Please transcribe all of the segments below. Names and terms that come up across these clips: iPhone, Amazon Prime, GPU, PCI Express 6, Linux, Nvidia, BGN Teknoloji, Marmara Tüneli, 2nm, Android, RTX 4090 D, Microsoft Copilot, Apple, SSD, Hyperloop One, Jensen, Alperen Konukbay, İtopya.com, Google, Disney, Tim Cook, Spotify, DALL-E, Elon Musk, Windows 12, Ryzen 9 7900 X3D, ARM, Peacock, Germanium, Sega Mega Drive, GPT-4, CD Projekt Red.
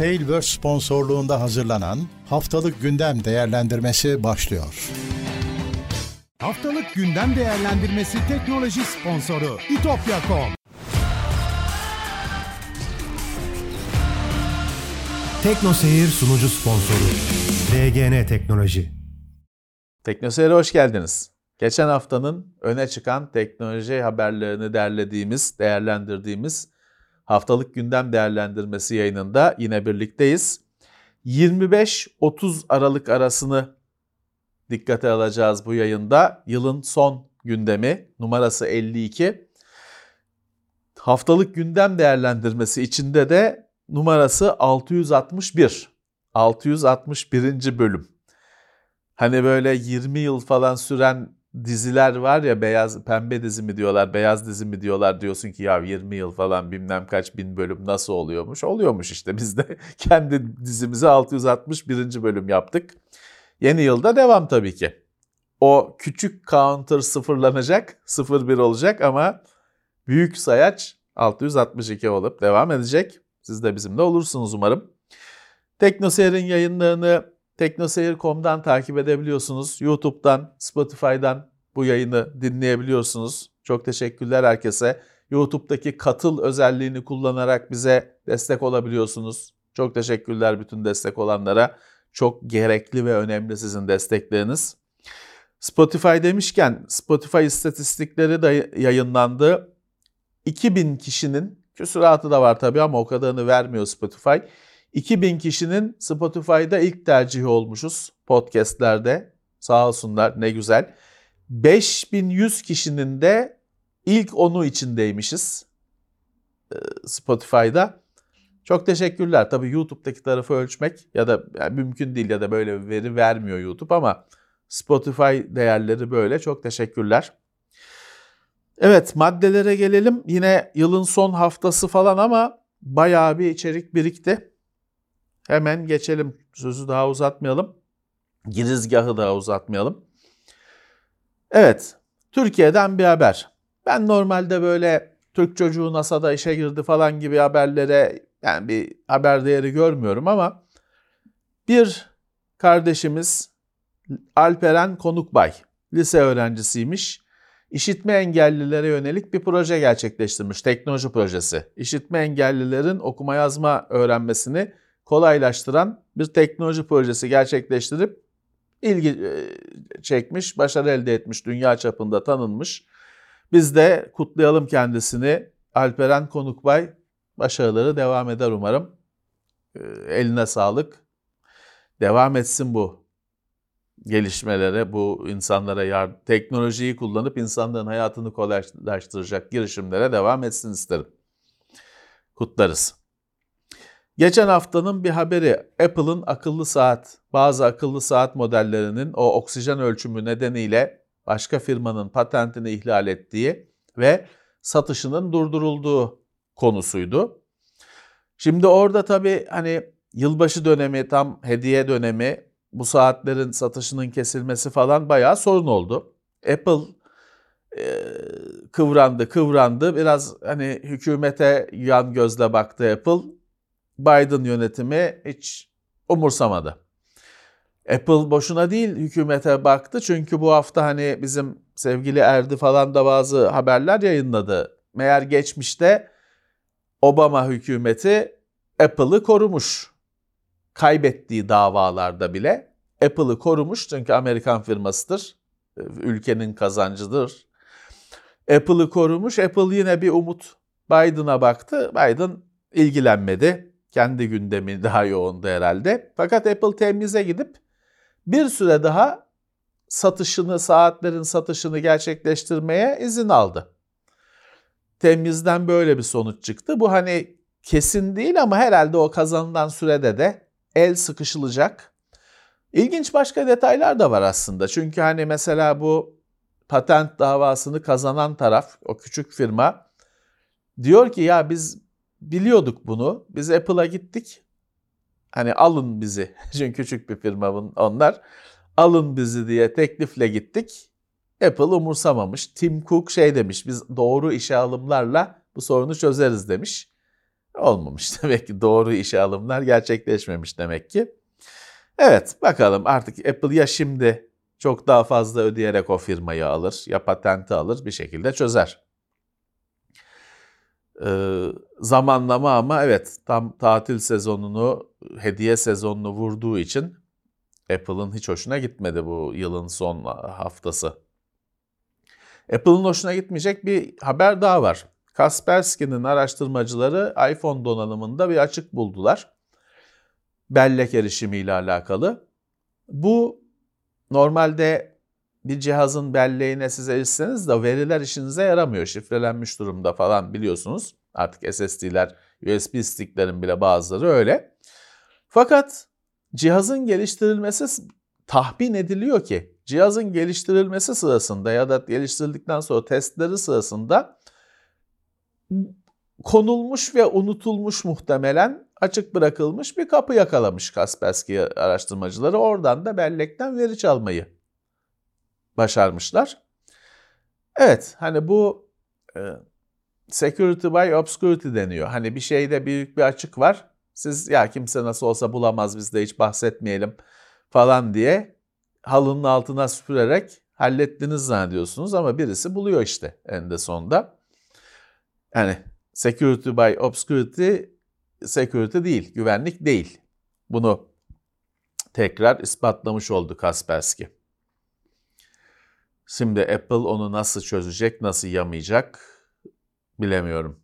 Tailverse sponsorluğunda hazırlanan Haftalık Gündem Değerlendirmesi başlıyor. Haftalık Gündem Değerlendirmesi teknoloji sponsoru İtopya.com. TeknoSeyir sunucu sponsoru BGN Teknoloji. TeknoSeyir'e hoş geldiniz. Geçen haftanın öne çıkan teknoloji haberlerini derlediğimiz, değerlendirdiğimiz Haftalık Gündem Değerlendirmesi yayınında yine birlikteyiz. 25-30 Aralık arasını dikkate alacağız bu yayında. Yılın son gündemi numarası 52. Haftalık Gündem Değerlendirmesi içinde de numarası 661. 661. bölüm. Hani böyle 20 yıl falan süren diziler var ya, pembe dizi mi diyorlar, beyaz dizi mi diyorlar, diyorsun ki ya 20 yıl falan bilmem kaç bin bölüm nasıl oluyormuş? Oluyormuş işte, biz de kendi dizimizi 661. bölüm yaptık. Yeni yılda devam tabii ki. O küçük counter sıfırlanacak, 0-1 olacak ama büyük sayaç 662 olup devam edecek. Siz de bizimle olursunuz umarım. TeknoSeyir'in yayınlarını teknoseyir.com'dan takip edebiliyorsunuz. YouTube'dan, Spotify'dan bu yayını dinleyebiliyorsunuz. Çok teşekkürler herkese. YouTube'daki katıl özelliğini kullanarak bize destek olabiliyorsunuz. Çok teşekkürler bütün destek olanlara. Çok gerekli ve önemli sizin destekleriniz. Spotify demişken, Spotify istatistikleri de yayınlandı. 2000 kişinin, küsuratı da var tabii ama o kadarını vermiyor Spotify. 2000 kişinin Spotify'da ilk tercihi olmuşuz podcastlerde. Sağ olsunlar, ne güzel. 5100 kişinin de ilk 10'u içindeymişiz Spotify'da. Çok teşekkürler. Tabii YouTube'daki tarafı ölçmek ya da yani mümkün değil ya da böyle bir veri vermiyor YouTube ama Spotify değerleri böyle. Çok teşekkürler. Evet, maddelere gelelim. Yine yılın son haftası falan ama bayağı bir içerik birikti. Hemen geçelim. Sözü daha uzatmayalım. Girizgahı daha uzatmayalım. Evet. Türkiye'den bir haber. Ben normalde böyle Türk çocuğu NASA'da işe girdi falan gibi haberlere yani bir haber değeri görmüyorum ama bir kardeşimiz Alperen Konukbay lise öğrencisiymiş. İşitme engellilere yönelik bir proje gerçekleştirmiş. Teknoloji projesi. İşitme engellilerin okuma yazma öğrenmesini kolaylaştıran bir teknoloji projesi gerçekleştirip ilgi çekmiş, başarı elde etmiş, dünya çapında tanınmış. Biz de kutlayalım kendisini. Alperen Konukbay, başarıları devam eder umarım. Eline sağlık. Devam etsin bu gelişmelere, bu insanlara teknolojiyi kullanıp insanların hayatını kolaylaştıracak girişimlere devam etsin isterim. Kutlarız. Geçen haftanın bir haberi, Apple'ın akıllı saat, bazı akıllı saat modellerinin o oksijen ölçümü nedeniyle başka firmanın patentini ihlal ettiği ve satışının durdurulduğu konusuydu. Şimdi orada tabii hani yılbaşı dönemi, tam hediye dönemi, bu saatlerin satışının kesilmesi falan bayağı sorun oldu. Apple kıvrandı, biraz hani hükümete yan gözle baktı Apple. Biden yönetimi hiç umursamadı. Apple boşuna değil hükümete baktı. Çünkü bu hafta hani bizim sevgili Erdi falan da bazı haberler yayınladı. Meğer geçmişte Obama hükümeti Apple'ı korumuş. Kaybettiği davalarda bile Apple'ı korumuş. Çünkü Amerikan firmasıdır. Ülkenin kazancıdır. Apple'ı korumuş. Apple yine bir umut. Biden'a baktı. Biden ilgilenmedi. Kendi gündemi daha yoğundu herhalde. Fakat Apple temize gidip bir süre daha saatlerin satışını gerçekleştirmeye izin aldı. Temizden böyle bir sonuç çıktı. Bu hani kesin değil ama herhalde o kazanılan sürede de el sıkışılacak. İlginç başka detaylar da var aslında. Çünkü hani mesela bu patent davasını kazanan taraf, o küçük firma, diyor ki ya biz biliyorduk bunu. Biz Apple'a gittik. Hani alın bizi. Çünkü küçük bir firma onlar. Alın bizi diye teklifle gittik. Apple umursamamış. Tim Cook demiş. Biz doğru işe alımlarla bu sorunu çözeriz demiş. Olmamış demek ki, doğru işe alımlar gerçekleşmemiş demek ki. Evet, bakalım artık Apple ya şimdi çok daha fazla ödeyerek o firmayı alır ya patenti alır, bir şekilde çözer. Zamanlama ama evet, tam tatil sezonunu, hediye sezonunu vurduğu için Apple'ın hiç hoşuna gitmedi bu yılın son haftası. Apple'ın hoşuna gitmeyecek bir haber daha var. Kaspersky'nin araştırmacıları iPhone donanımında bir açık buldular. Bellek erişimiyle alakalı. Bu normalde bir cihazın belleğine siz erişseniz de veriler işinize yaramıyor. Şifrelenmiş durumda falan, biliyorsunuz. Artık SSD'ler, USB sticklerin bile bazıları öyle. Fakat cihazın geliştirilmesi tahmin ediliyor ki, cihazın geliştirilmesi sırasında ya da geliştirildikten sonra testleri sırasında konulmuş ve unutulmuş, muhtemelen açık bırakılmış bir kapı yakalamış Kaspersky araştırmacıları. Oradan da bellekten veri çalmayı başarmışlar. Evet, hani bu security by obscurity deniyor. Hani bir şeyde büyük bir açık var. Siz ya kimse nasıl olsa bulamaz, biz de hiç bahsetmeyelim falan diye halının altına süpürerek hallettiniz zannediyorsunuz ama birisi buluyor işte en de sonunda. Yani security by obscurity security değil, güvenlik değil. Bunu tekrar ispatlamış oldu Kaspersky. Şimdi Apple onu nasıl çözecek, nasıl yamayacak bilemiyorum.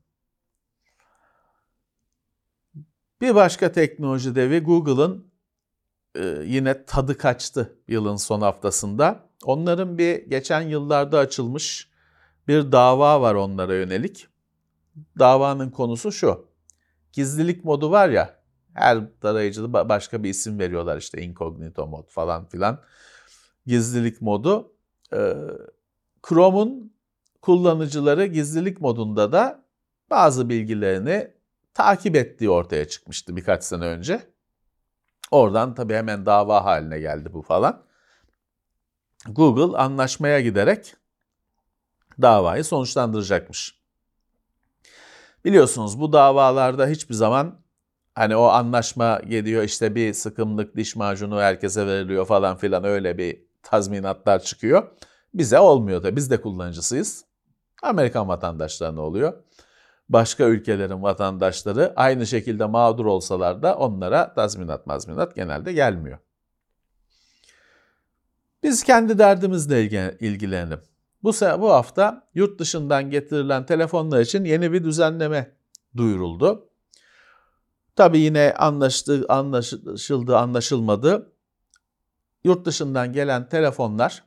Bir başka teknoloji devi Google'ın yine tadı kaçtı yılın son haftasında. Onların bir geçen yıllarda açılmış bir dava var onlara yönelik. Davanın konusu şu: gizlilik modu var ya, her tarayıcıda başka bir isim veriyorlar işte, incognito mod falan filan. Gizlilik modu. Chrome'un kullanıcıları gizlilik modunda da bazı bilgilerini takip ettiği ortaya çıkmıştı birkaç sene önce. Oradan tabii hemen dava haline geldi bu falan. Google anlaşmaya giderek davayı sonuçlandıracakmış. Biliyorsunuz bu davalarda hiçbir zaman hani o anlaşma geliyor işte, bir sıkımlık diş macunu herkese veriliyor falan filan, öyle bir tazminatlar çıkıyor. Bize olmuyor da, biz de kullanıcısıyız. Amerikan vatandaşlarına oluyor. Başka ülkelerin vatandaşları aynı şekilde mağdur olsalar da onlara tazminat genelde gelmiyor. Biz kendi derdimizle ilgilenelim. Bu hafta yurt dışından getirilen telefonlar için yeni bir düzenleme duyuruldu. Tabii yine anlaşıldı, anlaşılmadı. Yurt dışından gelen telefonlar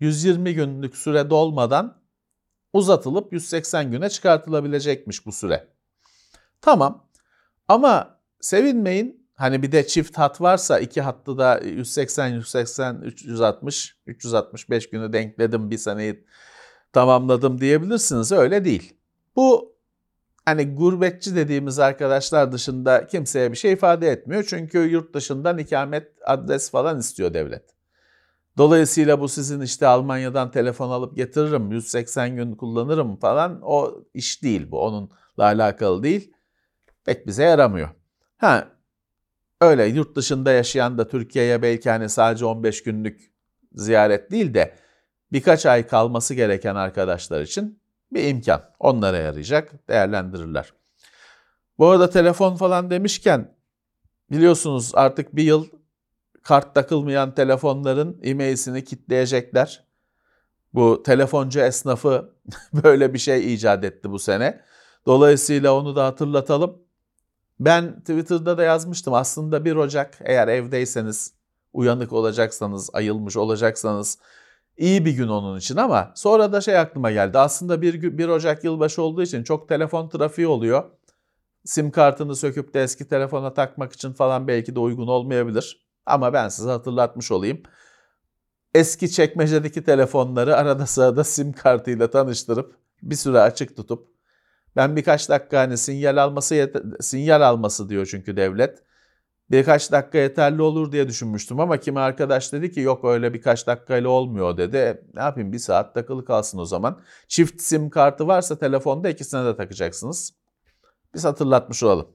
120 günlük süre dolmadan uzatılıp 180 güne çıkartılabilecekmiş bu süre. Tamam, ama sevinmeyin. Hani bir de çift hat varsa, iki hattı da 180, 180, 360, 365 günü denkledim, bir seneyi tamamladım diyebilirsiniz. Öyle değil. Bu hani gurbetçi dediğimiz arkadaşlar dışında kimseye bir şey ifade etmiyor. Çünkü yurt dışından ikamet, adres falan istiyor devlet. Dolayısıyla bu sizin işte Almanya'dan telefon alıp getiririm, 180 gün kullanırım falan, o iş değil bu. Onunla alakalı değil. Pek bize yaramıyor. Öyle yurt dışında yaşayan da Türkiye'ye belki hani sadece 15 günlük ziyaret değil de birkaç ay kalması gereken arkadaşlar için bir imkan. Onlara yarayacak, değerlendirirler. Bu arada telefon falan demişken, biliyorsunuz artık bir yıl kart takılmayan telefonların e-mail'sini kitleyecekler. Bu telefoncu esnafı böyle bir şey icat etti bu sene. Dolayısıyla onu da hatırlatalım. Ben Twitter'da da yazmıştım. Aslında 1 Ocak, eğer evdeyseniz, uyanık olacaksanız, ayılmış olacaksanız iyi bir gün onun için, ama sonra da aklıma geldi. Aslında 1 Ocak yılbaşı olduğu için çok telefon trafiği oluyor. SIM kartını söküp de eski telefona takmak için falan belki de uygun olmayabilir. Ama ben size hatırlatmış olayım. Eski çekmecedeki telefonları arada sırada SIM kartıyla tanıştırıp bir süre açık tutup, ben birkaç dakika hani sinyal alması diyor çünkü devlet, birkaç dakika yeterli olur diye düşünmüştüm ama kimi arkadaş dedi ki yok öyle birkaç dakikayla olmuyor dedi. Ne yapayım, bir saat takılı kalsın o zaman. Çift SIM kartı varsa telefonda ikisine de takacaksınız. biz hatırlatmış olalım.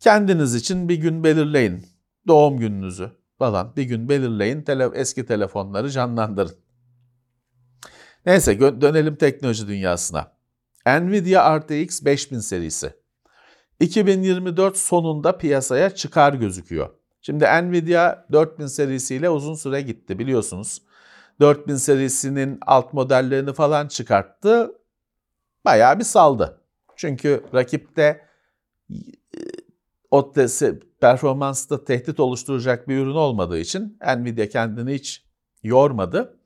Kendiniz için bir gün belirleyin. Doğum gününüzü falan bir gün belirleyin. Eski telefonları canlandırın. Neyse dönelim teknoloji dünyasına. Nvidia RTX 5000 serisi 2024 sonunda piyasaya çıkar gözüküyor. Şimdi Nvidia 4000 serisiyle uzun süre gitti biliyorsunuz. 4000 serisinin alt modellerini falan çıkarttı. Bayağı bir saldı. Çünkü rakipte o performansta tehdit oluşturacak bir ürün olmadığı için Nvidia kendini hiç yormadı.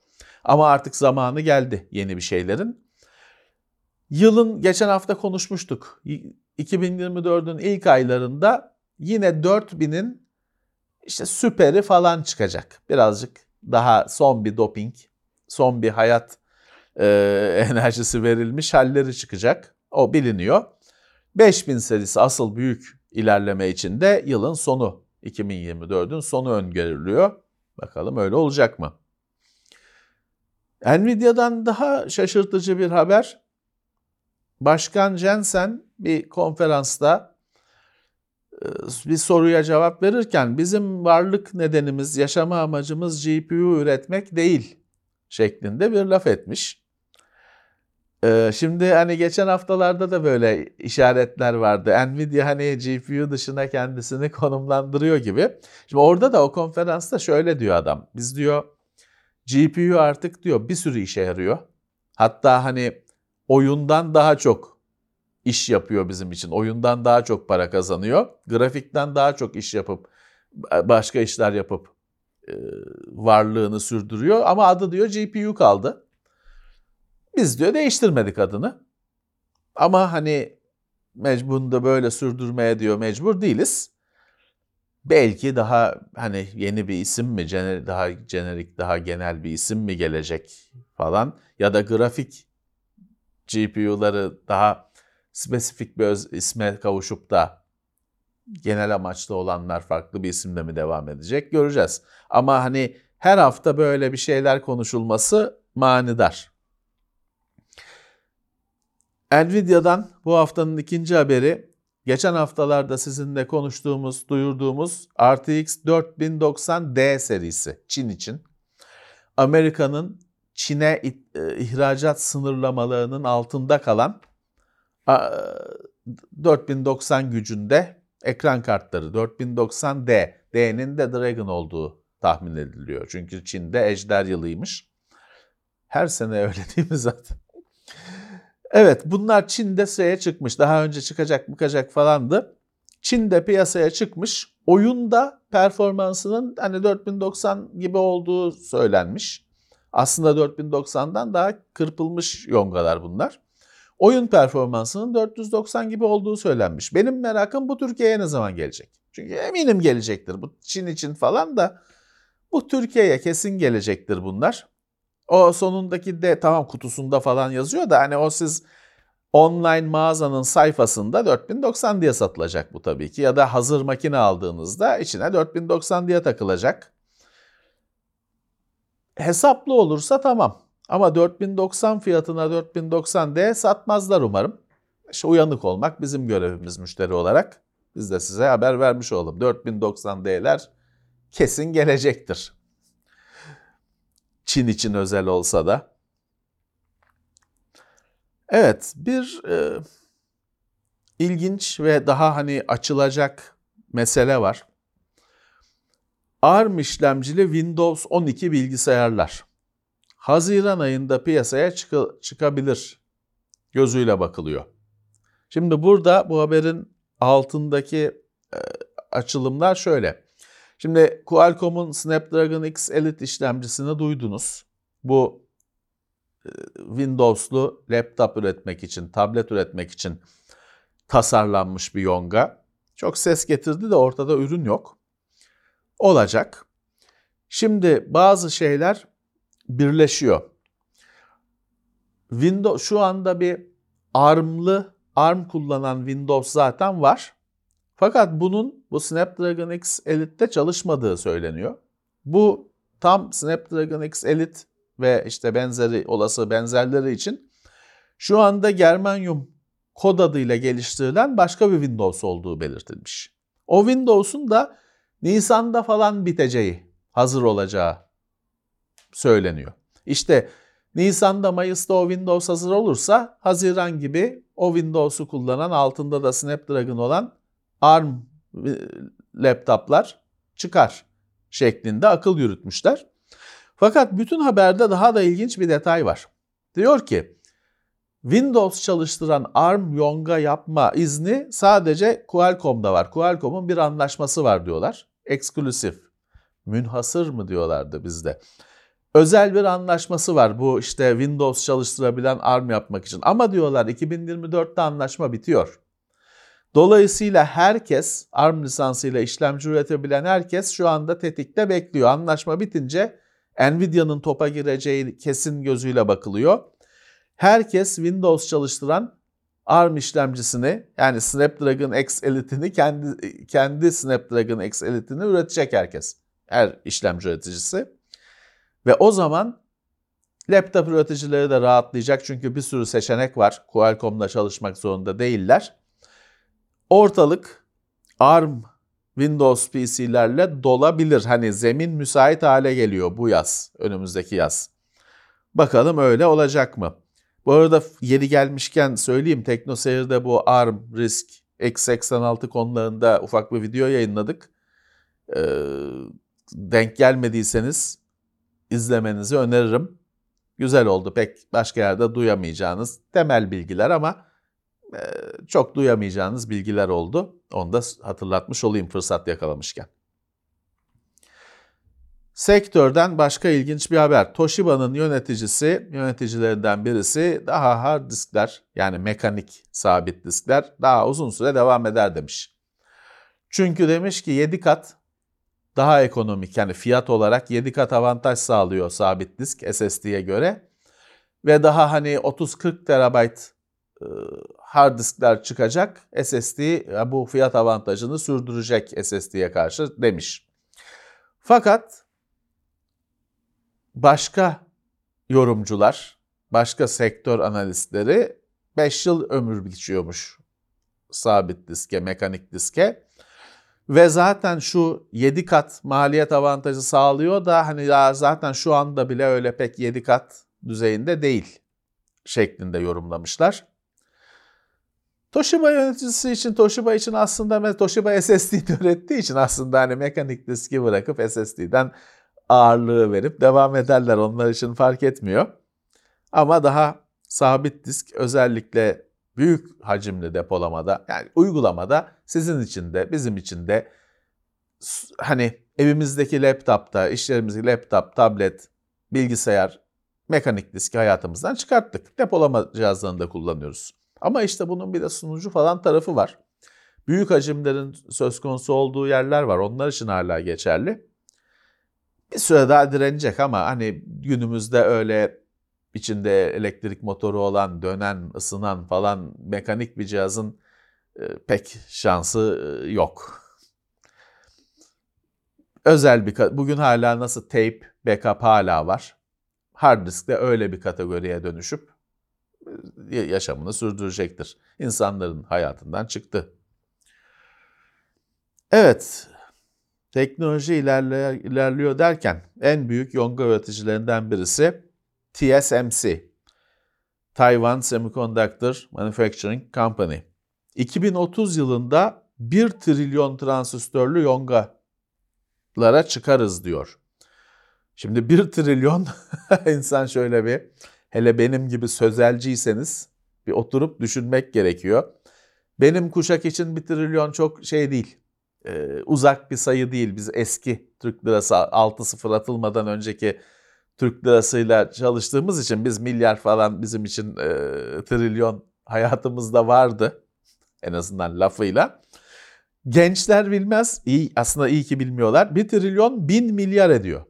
Ama artık zamanı geldi yeni bir şeylerin. Yılın geçen hafta konuşmuştuk. 2024'ün ilk aylarında yine 4000'in işte süperi falan çıkacak. Birazcık daha son bir doping, son bir hayat enerjisi verilmiş halleri çıkacak. O biliniyor. 5000 serisi asıl büyük ilerleme için de yılın sonu, 2024'ün sonu öngörülüyor. Bakalım öyle olacak mı? Nvidia'dan daha şaşırtıcı bir haber. Başkan Jensen bir konferansta bir soruya cevap verirken bizim varlık nedenimiz, yaşama amacımız GPU üretmek değil şeklinde bir laf etmiş. Şimdi hani geçen haftalarda da böyle işaretler vardı. Nvidia hani GPU dışına kendisini konumlandırıyor gibi. Şimdi orada da o konferansta şöyle diyor adam. Biz diyor GPU artık diyor bir sürü işe yarıyor. Hatta hani oyundan daha çok iş yapıyor bizim için. Oyundan daha çok para kazanıyor. Grafikten daha çok iş yapıp, başka işler yapıp varlığını sürdürüyor. Ama adı diyor GPU kaldı. Biz diyor değiştirmedik adını. Ama hani bunu da böyle sürdürmeye diyor mecbur değiliz. Belki daha hani yeni bir isim mi, daha jenerik, daha genel bir isim mi gelecek falan. Ya da grafik GPU'ları daha spesifik bir isme kavuşup da genel amaçlı olanlar farklı bir isimle mi devam edecek göreceğiz. Ama hani her hafta böyle bir şeyler konuşulması manidar. Nvidia'dan bu haftanın ikinci haberi, geçen haftalarda sizinle konuştuğumuz, duyurduğumuz RTX 4090 D serisi Çin için. Amerika'nın Çin'e ihracat sınırlamalarının altında kalan 4090 gücünde ekran kartları 4090D, D'nin de Dragon olduğu tahmin ediliyor. Çünkü Çin'de ejder yılıymış. Her sene öyle değil mi zaten? Evet, bunlar Çin'de sıraya çıkmış. Daha önce çıkacak falandı. Çin'de piyasaya çıkmış. Oyunda performansının hani 4090 gibi olduğu söylenmiş. Aslında 4090'dan daha kırpılmış yongalar bunlar. Oyun performansının 490 gibi olduğu söylenmiş. Benim merakım bu Türkiye'ye ne zaman gelecek? Çünkü eminim gelecektir. Bu Çin için falan da bu Türkiye'ye kesin gelecektir bunlar. O sonundaki de tamam kutusunda falan yazıyor da hani o siz online mağazanın sayfasında 4090 diye satılacak bu tabii ki. Ya da hazır makine aldığınızda içine 4090 diye takılacak. Hesaplı olursa tamam. Ama 4090 fiyatına 4090D satmazlar umarım. İşte uyanık olmak bizim görevimiz müşteri olarak. Biz de size haber vermiş olalım. 4090D'ler kesin gelecektir. Çin için özel olsa da. Evet, bir ilginç ve daha hani açılacak mesele var. ARM işlemcili Windows 12 bilgisayarlar Haziran ayında piyasaya çıkabilir gözüyle bakılıyor. Şimdi burada bu haberin altındaki açılımlar şöyle. Şimdi Qualcomm'un Snapdragon X Elite işlemcisini duydunuz. Bu Windows'lu laptop üretmek için, tablet üretmek için tasarlanmış bir yonga. Çok ses getirdi de ortada ürün yok. Olacak. Şimdi bazı şeyler birleşiyor. Windows şu anda bir ARM kullanan Windows zaten var. Fakat bunun bu Snapdragon X Elite'de çalışmadığı söyleniyor. Bu tam Snapdragon X Elite ve işte benzeri, olası benzerleri için şu anda Germanium kod adıyla geliştirilen başka bir Windows olduğu belirtilmiş. O Windows'un da Nisan'da falan biteceği, hazır olacağı söyleniyor. İşte Nisan'da, Mayıs'ta o Windows hazır olursa Haziran gibi o Windows'u kullanan, altında da Snapdragon olan ARM laptoplar çıkar şeklinde akıl yürütmüşler. Fakat bütün haberde daha da ilginç bir detay var. Diyor ki Windows çalıştıran ARM yonga yapma izni sadece Qualcomm'da var. Qualcomm'un bir anlaşması var diyorlar. Eksklusif. Münhasır mı diyorlardı bizde. Özel bir anlaşması var bu işte Windows çalıştırabilen ARM yapmak için. Ama diyorlar 2024'te anlaşma bitiyor. Dolayısıyla herkes, ARM lisansıyla işlemci üretebilen herkes şu anda tetikte bekliyor. Anlaşma bitince Nvidia'nın topa gireceği kesin gözüyle bakılıyor. Herkes Windows çalıştıran ARM işlemcisini, yani Snapdragon X Elite'ini, kendi Snapdragon X Elite'ini üretecek herkes. Her işlemci üreticisi. Ve o zaman laptop üreticileri de rahatlayacak çünkü bir sürü seçenek var. Qualcomm'la çalışmak zorunda değiller. Ortalık ARM Windows PC'lerle dolabilir. Hani zemin müsait hale geliyor bu yaz, önümüzdeki yaz. Bakalım öyle olacak mı? Bu arada yeri gelmişken söyleyeyim, TeknoSeyir'de bu ARM, RISC, X86 konularında ufak bir video yayınladık. Denk gelmediyseniz izlemenizi öneririm. Güzel oldu, pek başka yerde duyamayacağınız temel bilgiler ama çok duyamayacağınız bilgiler oldu. Onu da hatırlatmış olayım fırsat yakalamışken. Sektörden başka ilginç bir haber. Toshiba'nın yöneticilerinden birisi daha hard diskler, yani mekanik sabit diskler daha uzun süre devam eder demiş. Çünkü demiş ki 7 kat daha ekonomik, yani fiyat olarak 7 kat avantaj sağlıyor sabit disk SSD'ye göre. Ve daha hani 30-40 TB hard diskler çıkacak, SSD bu fiyat avantajını sürdürecek SSD'ye karşı demiş. Fakat başka yorumcular, başka sektör analistleri 5 yıl ömür biçiyormuş sabit diske, mekanik diske. Ve zaten şu 7 kat maliyet avantajı sağlıyor da hani ya zaten şu anda bile öyle pek 7 kat düzeyinde değil şeklinde yorumlamışlar. Toshiba yöneticisi için, Toshiba SSD'yi ürettiği için aslında hani mekanik diski bırakıp SSD'den ağırlığı verip devam ederler. Onlar için fark etmiyor. Ama daha sabit disk özellikle büyük hacimli depolamada, yani uygulamada sizin için de bizim için de hani evimizdeki laptopta, işlerimizdeki laptop, tablet, bilgisayar, mekanik diski hayatımızdan çıkarttık. Depolama cihazlarında kullanıyoruz. Ama işte bunun bir de sunucu falan tarafı var. Büyük hacimlerin söz konusu olduğu yerler var. Onlar için hala geçerli. Bir süre daha direnecek ama hani günümüzde öyle içinde elektrik motoru olan, dönen, ısınan falan mekanik bir cihazın pek şansı yok. Bugün hala nasıl tape, backup hala var. Hard disk de öyle bir kategoriye dönüşüp yaşamını sürdürecektir. İnsanların hayatından çıktı. Evet, teknoloji ilerliyor derken en büyük yonga üreticilerinden birisi TSMC, Taiwan Semiconductor Manufacturing Company. 2030 yılında 1 trilyon transistörlü yongalara çıkarız diyor. Şimdi 1 trilyon insan şöyle bir, hele benim gibi sözelciyseniz bir oturup düşünmek gerekiyor. Benim kuşak için 1 trilyon çok şey değil. Uzak bir sayı değil. Biz eski Türk lirası 6-0 atılmadan önceki Türk lirasıyla çalıştığımız için biz milyar falan bizim için trilyon hayatımızda vardı. En azından lafıyla. Gençler bilmez. Aslında iyi ki bilmiyorlar. 1 trilyon 1000 milyar ediyor.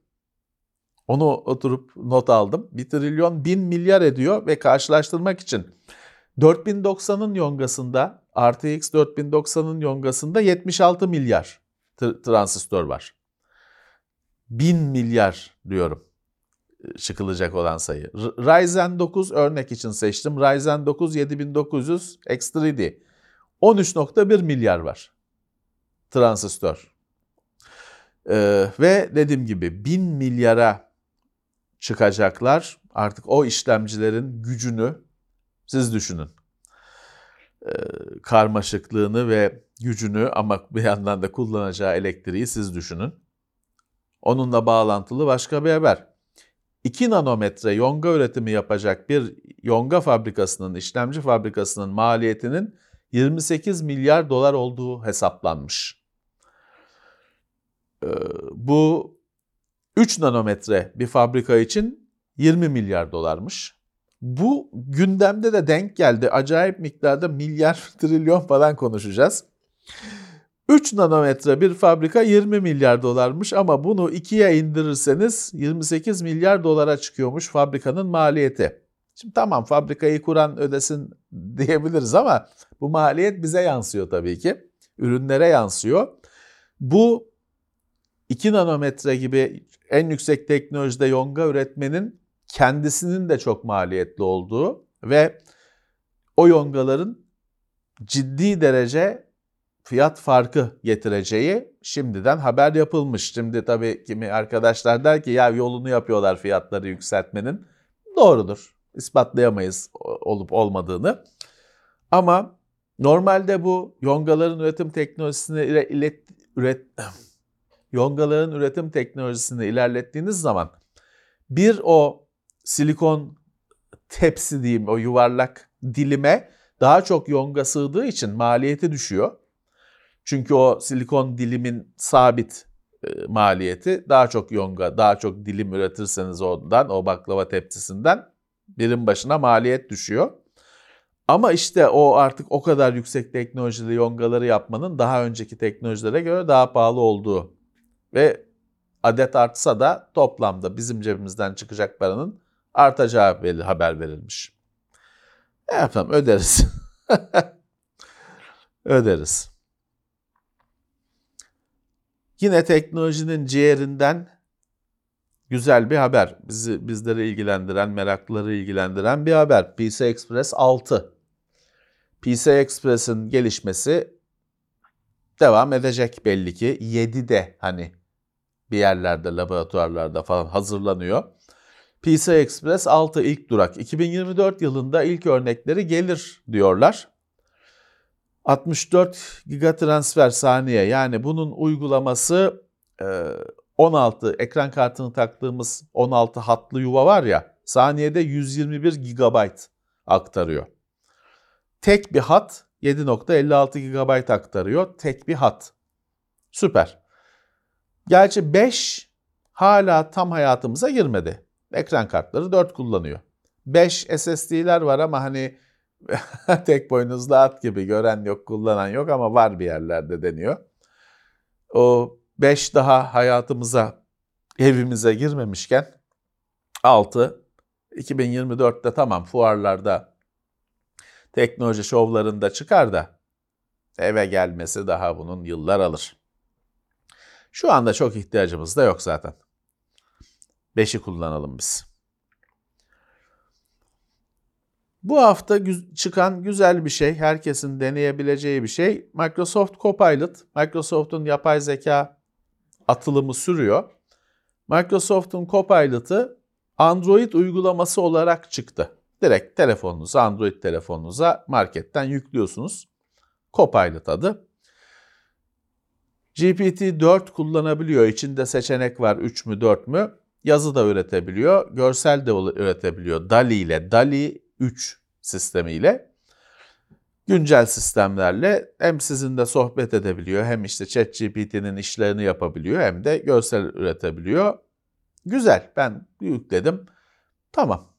Onu oturup not aldım. 1 trilyon 1000 milyar ediyor ve karşılaştırmak için 4090'ın yongasında, RTX 4090'ın yongasında 76 milyar transistör var. 1000 milyar diyorum. çıkılacak olan sayı. Ryzen 9 örnek için seçtim. Ryzen 9 7900 X3D. 13.1 milyar var. Transistör. Ve dediğim gibi 1000 milyara çıkacaklar. Artık o işlemcilerin gücünü siz düşünün. Karmaşıklığını ve gücünü ama bir yandan da kullanacağı elektriği siz düşünün. Onunla bağlantılı başka bir haber. 2 nanometre yonga üretimi yapacak bir yonga fabrikasının, işlemci fabrikasının maliyetinin 28 milyar dolar olduğu hesaplanmış. Bu 3 nanometre bir fabrika için 20 milyar dolarmış. Bu gündemde de denk geldi. Acayip miktarda milyar, trilyon falan konuşacağız. 3 nanometre bir fabrika 20 milyar dolarmış ama bunu 2'ye indirirseniz 28 milyar dolara çıkıyormuş fabrikanın maliyeti. Şimdi tamam, fabrikayı kuran ödesin diyebiliriz ama bu maliyet bize yansıyor tabii ki. Ürünlere yansıyor. Bu 2 nanometre gibi en yüksek teknolojide yonga üretmenin kendisinin de çok maliyetli olduğu ve o yongaların ciddi derece fiyat farkı getireceği şimdiden haber yapılmış. Şimdi tabii kimi arkadaşlar der ki ya yolunu yapıyorlar fiyatları yükseltmenin. Doğrudur. İspatlayamayız olup olmadığını. Ama normalde bu yongaların üretim teknolojisini yongaların üretim teknolojisini ilerlettiğiniz zaman bir o silikon tepsi diyeyim, o yuvarlak dilime daha çok yonga sığdığı için maliyeti düşüyor. Çünkü o silikon dilimin sabit maliyeti, daha çok yonga, daha çok dilim üretirseniz ondan, o baklava tepsisinden birim başına maliyet düşüyor. Ama işte o artık o kadar yüksek teknolojili yongaları yapmanın daha önceki teknolojilere göre daha pahalı olduğu ve adet artsa da toplamda bizim cebimizden çıkacak paranın artacağı haber verilmiş. Ne yapalım, öderiz. Öderiz. Yine teknolojinin ciğerinden güzel bir haber. Bizleri ilgilendiren, meraklıları ilgilendiren bir haber. PCI Express 6. PCI Express'in gelişmesi devam edecek belli ki. 7'de hani bir yerlerde, laboratuvarlarda falan hazırlanıyor. PCI Express 6 ilk durak. 2024 yılında ilk örnekleri gelir diyorlar. 64 gigatransfer saniye, yani bunun uygulaması 16 ekran kartını taktığımız 16 hatlı yuva var ya, saniyede 121 GB aktarıyor. Tek bir hat 7.56 GB aktarıyor. Tek bir hat. Süper. Gerçi 5 hala tam hayatımıza girmedi. Ekran kartları 4 kullanıyor. 5 SSD'ler var ama hani tek boynuzlu at gibi, gören yok, kullanan yok ama var bir yerlerde deniyor. O 5 daha hayatımıza, evimize girmemişken 6 2024'te tamam fuarlarda, teknoloji şovlarında çıkar da eve gelmesi daha bunun yıllar alır. Şu anda çok ihtiyacımız da yok zaten. 5'i kullanalım biz. Bu hafta çıkan güzel bir şey, herkesin deneyebileceği bir şey. Microsoft Copilot, Microsoft'un yapay zeka atılımı sürüyor. Microsoft'un Copilot'ı Android uygulaması olarak çıktı. Direkt telefonunuza, Android telefonunuza marketten yüklüyorsunuz. Copilot adı. GPT-4 kullanabiliyor. İçinde seçenek var, 3 mü 4 mü? Yazı da üretebiliyor, görsel de üretebiliyor. DALL-E ile, DALL-E 3 sistemiyle, güncel sistemlerle hem sizinle sohbet edebiliyor, hem işte ChatGPT'nin işlerini yapabiliyor, hem de görsel üretebiliyor. Güzel, ben yükledim. Tamam.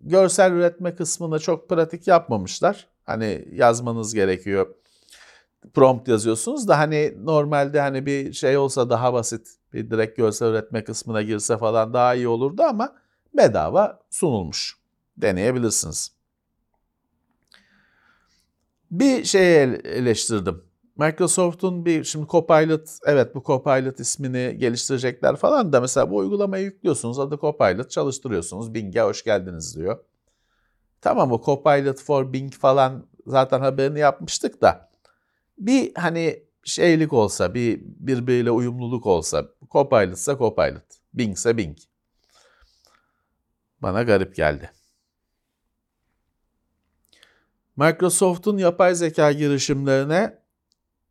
Görsel üretme kısmını çok pratik yapmamışlar. Hani yazmanız gerekiyor. Prompt yazıyorsunuz da hani normalde hani bir şey olsa daha basit, bir direkt görsel üretme kısmına girse falan daha iyi olurdu ama bedava sunulmuş. Deneyebilirsiniz. Bir şeyi eleştirdim Microsoft'un şimdi Copilot, evet bu Copilot ismini geliştirecekler falan da mesela bu uygulamayı yüklüyorsunuz, adı Copilot, çalıştırıyorsunuz. Bing'e hoş geldiniz diyor. Tamam, o Copilot for Bing falan zaten haberini yapmıştık da bir hani şeylik olsa, bir birbiriyle uyumluluk olsa, Copilot'sa Copilot, Bing'se Bing. Bana garip geldi. Microsoft'un yapay zeka girişimlerine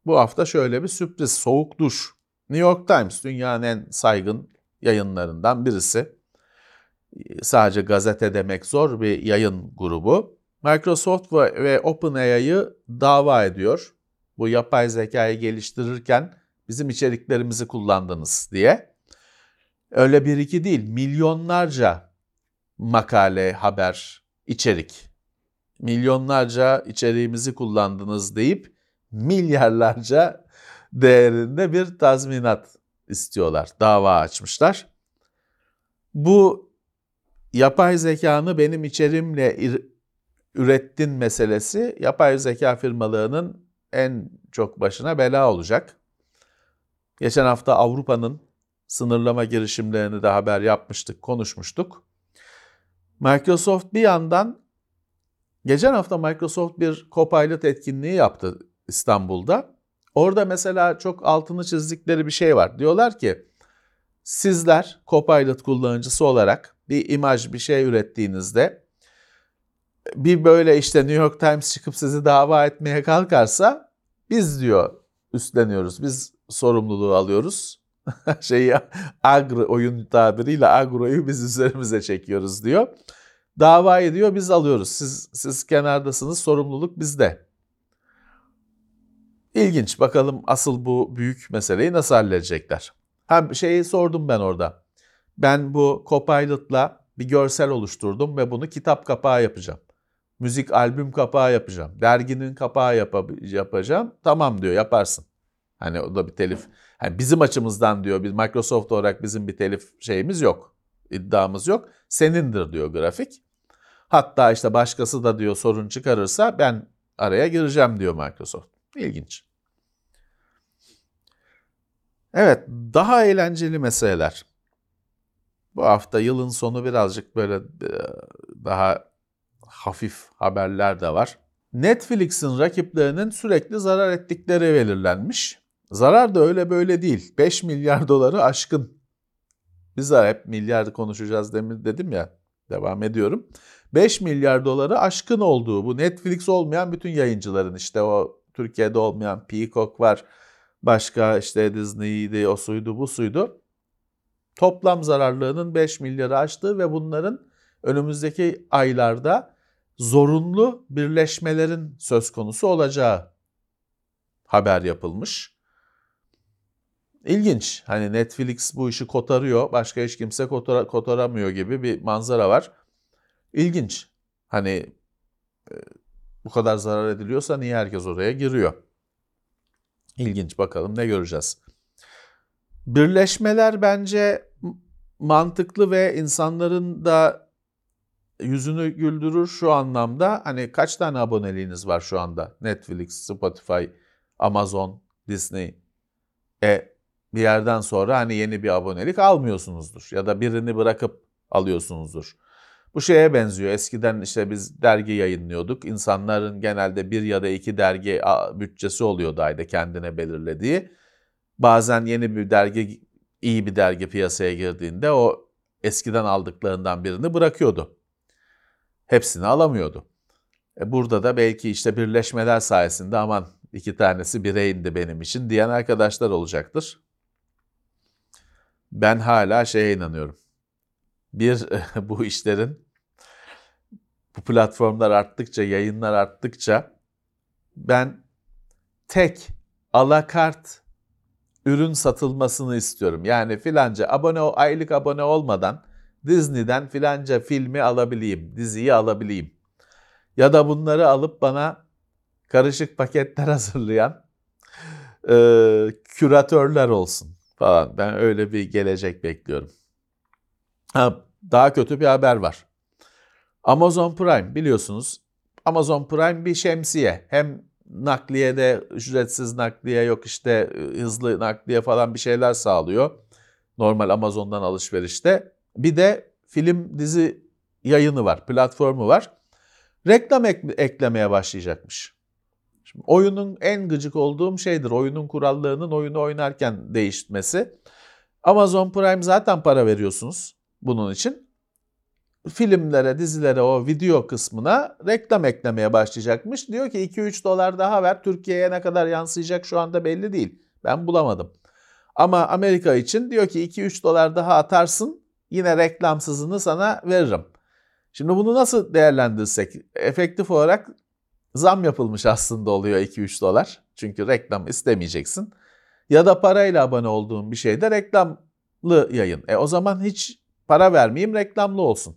bu hafta şöyle bir sürpriz, soğuk duş. New York Times, dünyanın en saygın yayınlarından birisi. Sadece gazete demek zor, bir yayın grubu. Microsoft ve OpenAI'yı dava ediyor. Bu yapay zekayı geliştirirken bizim içeriklerimizi kullandınız diye. Öyle bir iki değil, milyonlarca makale, haber, içerik. Milyonlarca içeriğimizi kullandınız deyip milyarlarca değerinde bir tazminat istiyorlar. Dava açmışlar. Bu yapay zekanı benim içerimle ürettin meselesi yapay zeka firmalarının en çok başına bela olacak. Geçen hafta Avrupa'nın sınırlama girişimlerini de haber yapmıştık, konuşmuştuk. Microsoft bir yandan, geçen hafta Microsoft bir Copilot etkinliği yaptı İstanbul'da. Orada mesela çok altını çizdikleri bir şey var. Diyorlar ki sizler Copilot kullanıcısı olarak bir imaj, bir şey ürettiğinizde bir böyle işte New York Times çıkıp sizi dava etmeye kalkarsa biz diyor üstleniyoruz. Biz sorumluluğu alıyoruz. Agro, oyun tabiriyle agroyu biz üzerimize çekiyoruz diyor. Davayı diyor biz alıyoruz. Siz kenardasınız, sorumluluk bizde. İlginç. Bakalım asıl bu büyük meseleyi nasıl halledecekler. Ha, şeyi sordum ben orada. Ben bu Copilot'la bir görsel oluşturdum ve bunu kitap kapağı yapacağım. Müzik albüm kapağı yapacağım. Derginin kapağı yapacağım. Tamam diyor, yaparsın. Hani o da bir telif. Yani bizim açımızdan diyor, biz Microsoft olarak bizim bir telif şeyimiz yok. İddiamız yok. Senindir diyor grafik. Hatta işte başkası da diyor sorun çıkarırsa ben araya gireceğim diyor Microsoft. İlginç. Evet, daha eğlenceli meseleler. Bu hafta yılın sonu birazcık böyle daha hafif haberler de var. Netflix'in rakiplerinin sürekli zarar ettikleri belirlenmiş. Zarar da öyle böyle değil. 5 milyar doları aşkın. Biz de hep milyarda konuşacağız dedim ya, devam ediyorum. 5 milyar doları aşkın olduğu, bu Netflix olmayan bütün yayıncıların, işte o Türkiye'de olmayan Peacock var, başka işte Disney'di, o suydu, bu suydu. Toplam zararlığının 5 milyarı aştığı ve bunların önümüzdeki aylarda zorunlu birleşmelerin söz konusu olacağı haber yapılmış. İlginç. Hani Netflix bu işi kotarıyor, başka hiç kimse kotaramıyor gibi bir manzara var. İlginç. Hani bu kadar zarar ediliyorsa niye herkes oraya giriyor? İlginç, bakalım ne göreceğiz. Birleşmeler bence mantıklı ve insanların da yüzünü güldürür şu anlamda. Hani kaç tane aboneliğiniz var şu anda? Netflix, Spotify, Amazon, Disney. Bir yerden sonra hani yeni bir abonelik almıyorsunuzdur. Ya da birini bırakıp alıyorsunuzdur. Bu şeye benziyor. Eskiden işte biz dergi yayınlıyorduk. İnsanların genelde bir ya da iki dergi bütçesi oluyordu ayda kendine belirlediği. Bazen yeni bir dergi, iyi bir dergi piyasaya girdiğinde o eskiden aldıklarından birini bırakıyordu. Hepsini alamıyordu. Burada da belki işte birleşmeler sayesinde aman iki tanesi bire indi benim için diyen arkadaşlar olacaktır. Ben hala şeye inanıyorum. Bu işlerin, bu platformlar arttıkça, yayınlar arttıkça ben tek alakart ürün satılmasını istiyorum. Yani filanca aylık abone olmadan Disney'den filanca filmi alabileyim, diziyi alabileyim. Ya da bunları alıp bana karışık paketler hazırlayan küratörler olsun falan. Ben öyle bir gelecek bekliyorum. Ha, daha kötü bir haber var. Amazon Prime, biliyorsunuz. Amazon Prime bir şemsiye. Hem nakliyede ücretsiz nakliye, yok işte hızlı nakliye falan bir şeyler sağlıyor. Normal Amazon'dan alışverişte. Bir de film dizi yayını var, platformu var. Reklam eklemeye başlayacakmış. Şimdi oyunun en gıcık olduğum şeydir. Oyunun kurallarının oyunu oynarken değişmesi. Amazon Prime zaten para veriyorsunuz bunun için. Filmlere, dizilere, o video kısmına reklam eklemeye başlayacakmış. Diyor ki $2-3 daha ver. Türkiye'ye ne kadar yansıyacak şu anda belli değil. Ben bulamadım. Ama Amerika için diyor ki $2-3 daha atarsın, yine reklamsızını sana veririm. Şimdi bunu nasıl değerlendirsek? Efektif olarak zam yapılmış aslında oluyor $2-3. Çünkü reklam istemeyeceksin. Ya da parayla abone olduğun bir şeyde reklamlı yayın. O zaman hiç para vermeyeyim, reklamlı olsun.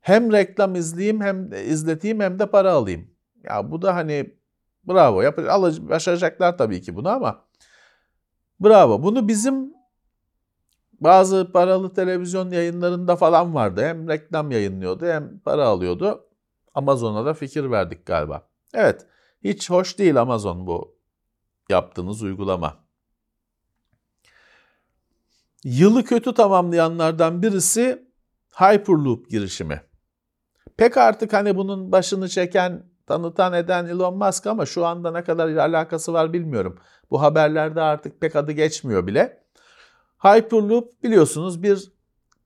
Hem reklam izleyeyim, hem izleteyim, hem de para alayım. Ya bu da hani bravo, başaracaklar tabii ki bunu ama bravo. Bunu bizim bazı paralı televizyon yayınlarında falan vardı. Hem reklam yayınlıyordu hem para alıyordu. Amazon'a da fikir verdik galiba. Evet, hiç hoş değil Amazon bu yaptığınız uygulama. Yılı kötü tamamlayanlardan birisi Hyperloop girişimi. Pek artık hani bunun başını çeken, tanıtan eden Elon Musk ama şu anda ne kadar alakası var bilmiyorum. Bu haberlerde artık pek adı geçmiyor bile. Hyperloop biliyorsunuz bir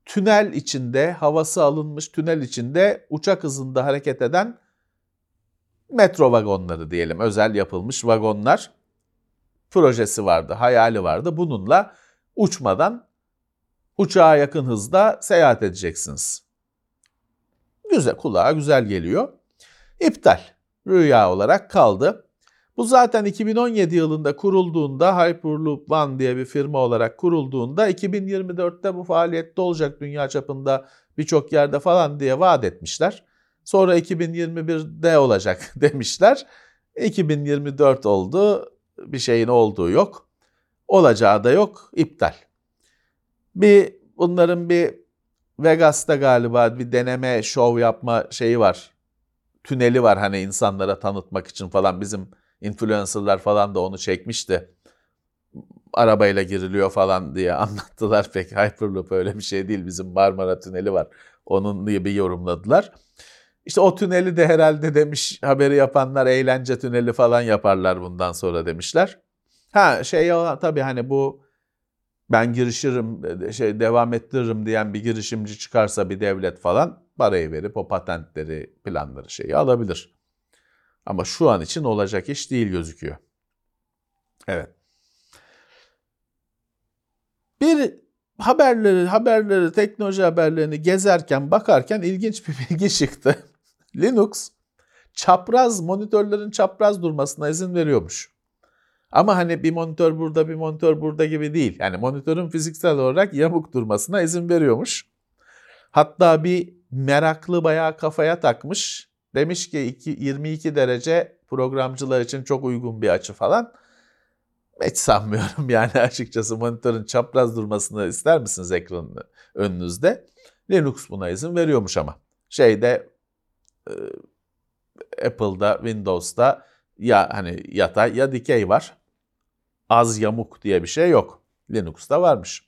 tünel içinde, havası alınmış tünel içinde uçak hızında hareket eden metro vagonları diyelim. Özel yapılmış vagonlar projesi vardı, hayali vardı. Bununla uçmadan uçağa yakın hızda seyahat edeceksiniz. Güzel, kulağa güzel geliyor. İptal. Rüya olarak kaldı. Bu zaten 2017 yılında kurulduğunda, Hyperloop One diye bir firma olarak kurulduğunda 2024'te bu faaliyette olacak dünya çapında birçok yerde falan diye vaat etmişler. Sonra 2021'de olacak demişler. 2024 oldu. Bir şeyin olduğu yok. Olacağı da yok. İptal. Bunların bir Vegas'ta galiba bir deneme şov yapma şeyi var. Tüneli var hani insanlara tanıtmak için falan. Bizim influencerlar falan da onu çekmişti. Arabayla giriliyor falan diye anlattılar. Pek Hyperloop öyle bir şey değil. Bizim Marmara Tüneli var. Onun diye bir yorumladılar. İşte o tüneli de herhalde demiş haberi yapanlar, eğlence tüneli falan yaparlar bundan sonra demişler. Tabii hani bu ben girişirim, devam ettiririm diyen bir girişimci çıkarsa bir devlet falan parayı verip o patentleri, planları alabilir. Ama şu an için olacak iş değil gözüküyor. Evet. Bir haberleri, teknoloji haberlerini gezerken, bakarken ilginç bir bilgi çıktı. Linux monitörlerin çapraz durmasına izin veriyormuş. Ama hani bir monitör burada, bir monitör burada gibi değil. Yani monitörün fiziksel olarak yamuk durmasına izin veriyormuş. Hatta bir meraklı bayağı kafaya takmış. Demiş ki 22 derece programcılar için çok uygun bir açı falan. Hiç sanmıyorum yani açıkçası monitörün çapraz durmasını ister misiniz ekranın önünüzde? Linux buna izin veriyormuş ama. Apple'da, Windows'da ya hani yatay ya dikey var. Az yamuk diye bir şey yok. Linux'ta varmış.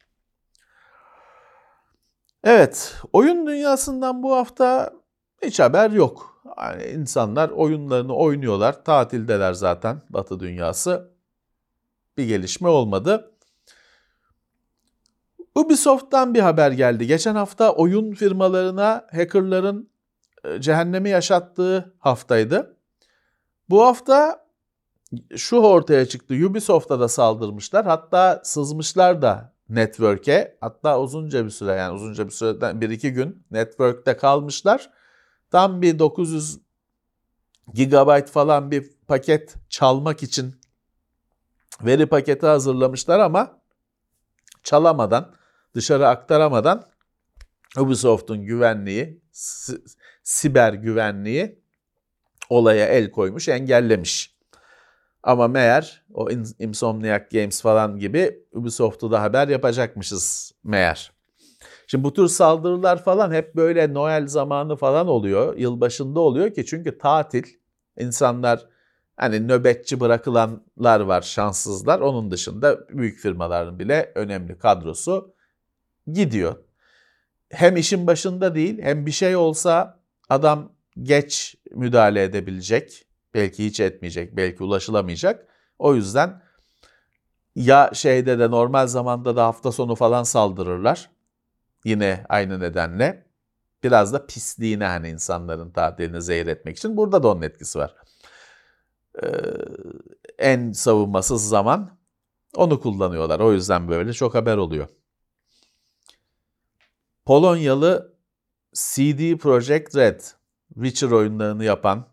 Evet, oyun dünyasından bu hafta hiç haber yok. Yani insanlar oyunlarını oynuyorlar. Tatildeler zaten Batı dünyası. Bir gelişme olmadı. Ubisoft'tan bir haber geldi. Geçen hafta oyun firmalarına hackerların cehennemi yaşattığı haftaydı. Bu hafta şu ortaya çıktı. Ubisoft'a da saldırmışlar. Hatta sızmışlar da network'e. Hatta uzunca bir süreden 1-2 gün network'te kalmışlar. Tam bir 900 GB falan bir paket çalmak için veri paketi hazırlamışlar ama çalamadan, dışarı aktaramadan Ubisoft'un güvenliği, siber güvenliği olaya el koymuş, engellemiş. Ama meğer o Insomniac Games falan gibi Ubisoft'u da haber yapacakmışız meğer. Şimdi bu tür saldırılar falan hep böyle Noel zamanı falan oluyor, yılbaşında oluyor ki çünkü tatil, insanlar hani nöbetçi bırakılanlar var, şanssızlar. Onun dışında büyük firmaların bile önemli kadrosu gidiyor. Hem işin başında değil, hem bir şey olsa adam geç müdahale edebilecek. Belki hiç etmeyecek, belki ulaşılamayacak. O yüzden ya şeyde de normal zamanda da hafta sonu falan saldırırlar. Yine aynı nedenle. Biraz da pisliğine, hani insanların tatilini zehir etmek için. Burada da onun etkisi var. En savunmasız zaman onu kullanıyorlar. O yüzden böyle çok haber oluyor. Polonyalı CD Projekt Red, Witcher oyunlarını yapan,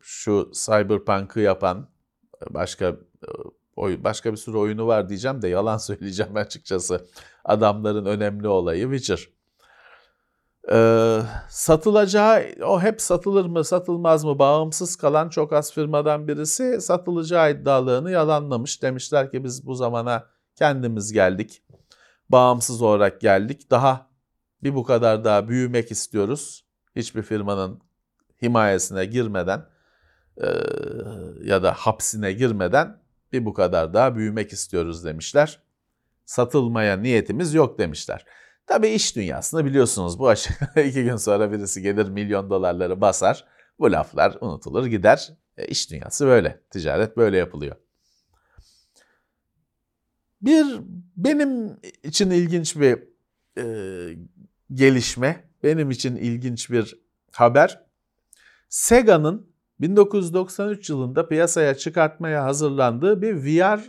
şu Cyberpunk'ı yapan, başka bir sürü oyunu var diyeceğim de yalan söyleyeceğim açıkçası. Adamların önemli olayı Witcher. Satılacağı, o hep satılır mı satılmaz mı bağımsız kalan çok az firmadan birisi satılacağı iddialarını yalanlamış. Demişler ki biz bu zamana kendimiz geldik, bağımsız olarak geldik, daha bir bu kadar daha büyümek istiyoruz. Hiçbir firmanın himayesine girmeden ya da hapsine girmeden bir bu kadar daha büyümek istiyoruz demişler. Satılmaya niyetimiz yok demişler. Tabii iş dünyasını biliyorsunuz, bu aşağıda 2 gün sonra birisi gelir milyon dolarları basar. Bu laflar unutulur gider. İş dünyası böyle. Ticaret böyle yapılıyor. Benim için ilginç bir gelişme. Benim için ilginç bir haber. Sega'nın 1993 yılında piyasaya çıkartmaya hazırlandığı bir VR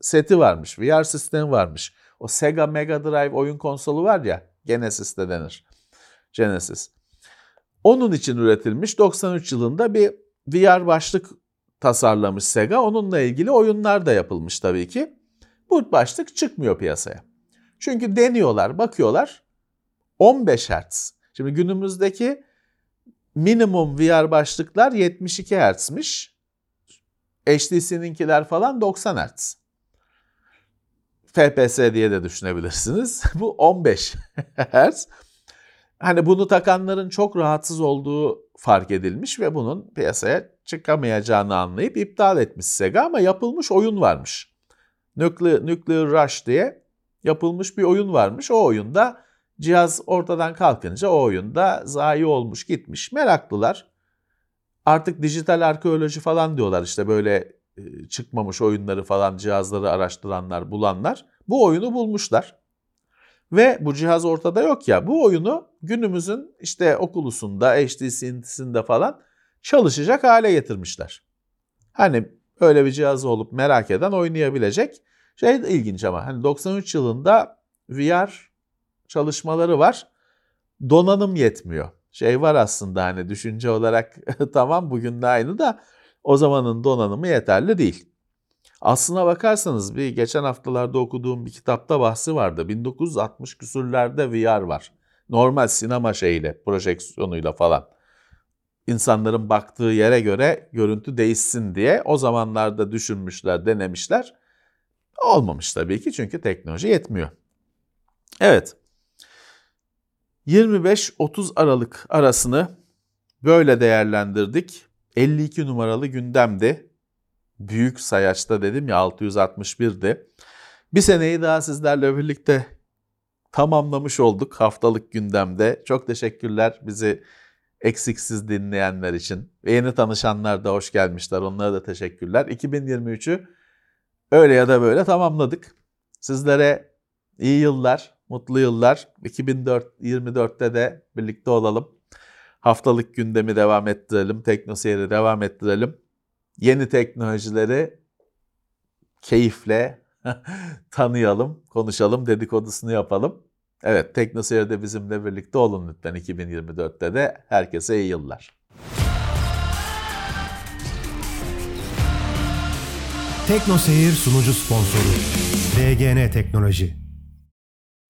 seti varmış. VR sistemi varmış. O Sega Mega Drive oyun konsolu var ya, Genesis de denir. Genesis. Onun için üretilmiş 93 yılında bir VR başlık tasarlamış Sega. Onunla ilgili oyunlar da yapılmış tabii ki. Bu başlık çıkmıyor piyasaya. Çünkü deniyorlar, bakıyorlar. 15 Hz. Şimdi günümüzdeki minimum VR başlıklar 72 Hz'miş. HTC'ninkiler falan 90 Hz. FPS diye de düşünebilirsiniz. Bu 15 Hz. Hani bunu takanların çok rahatsız olduğu fark edilmiş ve bunun piyasaya çıkamayacağını anlayıp iptal etmiş Sega, ama yapılmış oyun varmış. Nuclear Rush diye yapılmış bir oyun varmış. O oyunda cihaz ortadan kalkınca o oyunda zayi olmuş gitmiş. Meraklılar. Artık dijital arkeoloji falan diyorlar işte, böyle çıkmamış oyunları falan cihazları araştıranlar, bulanlar. Bu oyunu bulmuşlar. Ve bu cihaz ortada yok ya. Bu oyunu günümüzün işte Oculus'unda, HTC'sinde falan çalışacak hale getirmişler. Hani öyle bir cihaz olup merak eden oynayabilecek. Şey ilginç ama hani 93 yılında VR çalışmaları var. Donanım yetmiyor. Şey var aslında, hani düşünce olarak tamam bugün de aynı da o zamanın donanımı yeterli değil. Aslına bakarsanız bir geçen haftalarda okuduğum bir kitapta bahsi vardı. 1960 küsürlerde VR var. Normal sinema şeyiyle, projeksiyonuyla falan. İnsanların baktığı yere göre görüntü değişsin diye o zamanlarda düşünmüşler, denemişler. Olmamış tabii ki, çünkü teknoloji yetmiyor. Evet. 25-30 Aralık arasını böyle değerlendirdik. 52 numaralı gündemdi. Büyük sayaçta dedim ya, 661'di. Bir seneyi daha sizlerle birlikte tamamlamış olduk haftalık gündemde. Çok teşekkürler bizi eksiksiz dinleyenler için. Ve yeni tanışanlar da hoş gelmişler. Onlara da teşekkürler. 2023'ü öyle ya da böyle tamamladık. Sizlere iyi yıllar, mutlu yıllar. 2024'te de birlikte olalım. Haftalık gündemi devam ettirelim. Teknoseyir'i devam ettirelim. Yeni teknolojileri keyifle tanıyalım, konuşalım, dedikodusunu yapalım. Evet, Teknoseyir'de bizimle birlikte olun lütfen 2024'te de. Herkese iyi yıllar. Teknoseyir sunucu sponsoru BGN Teknoloji.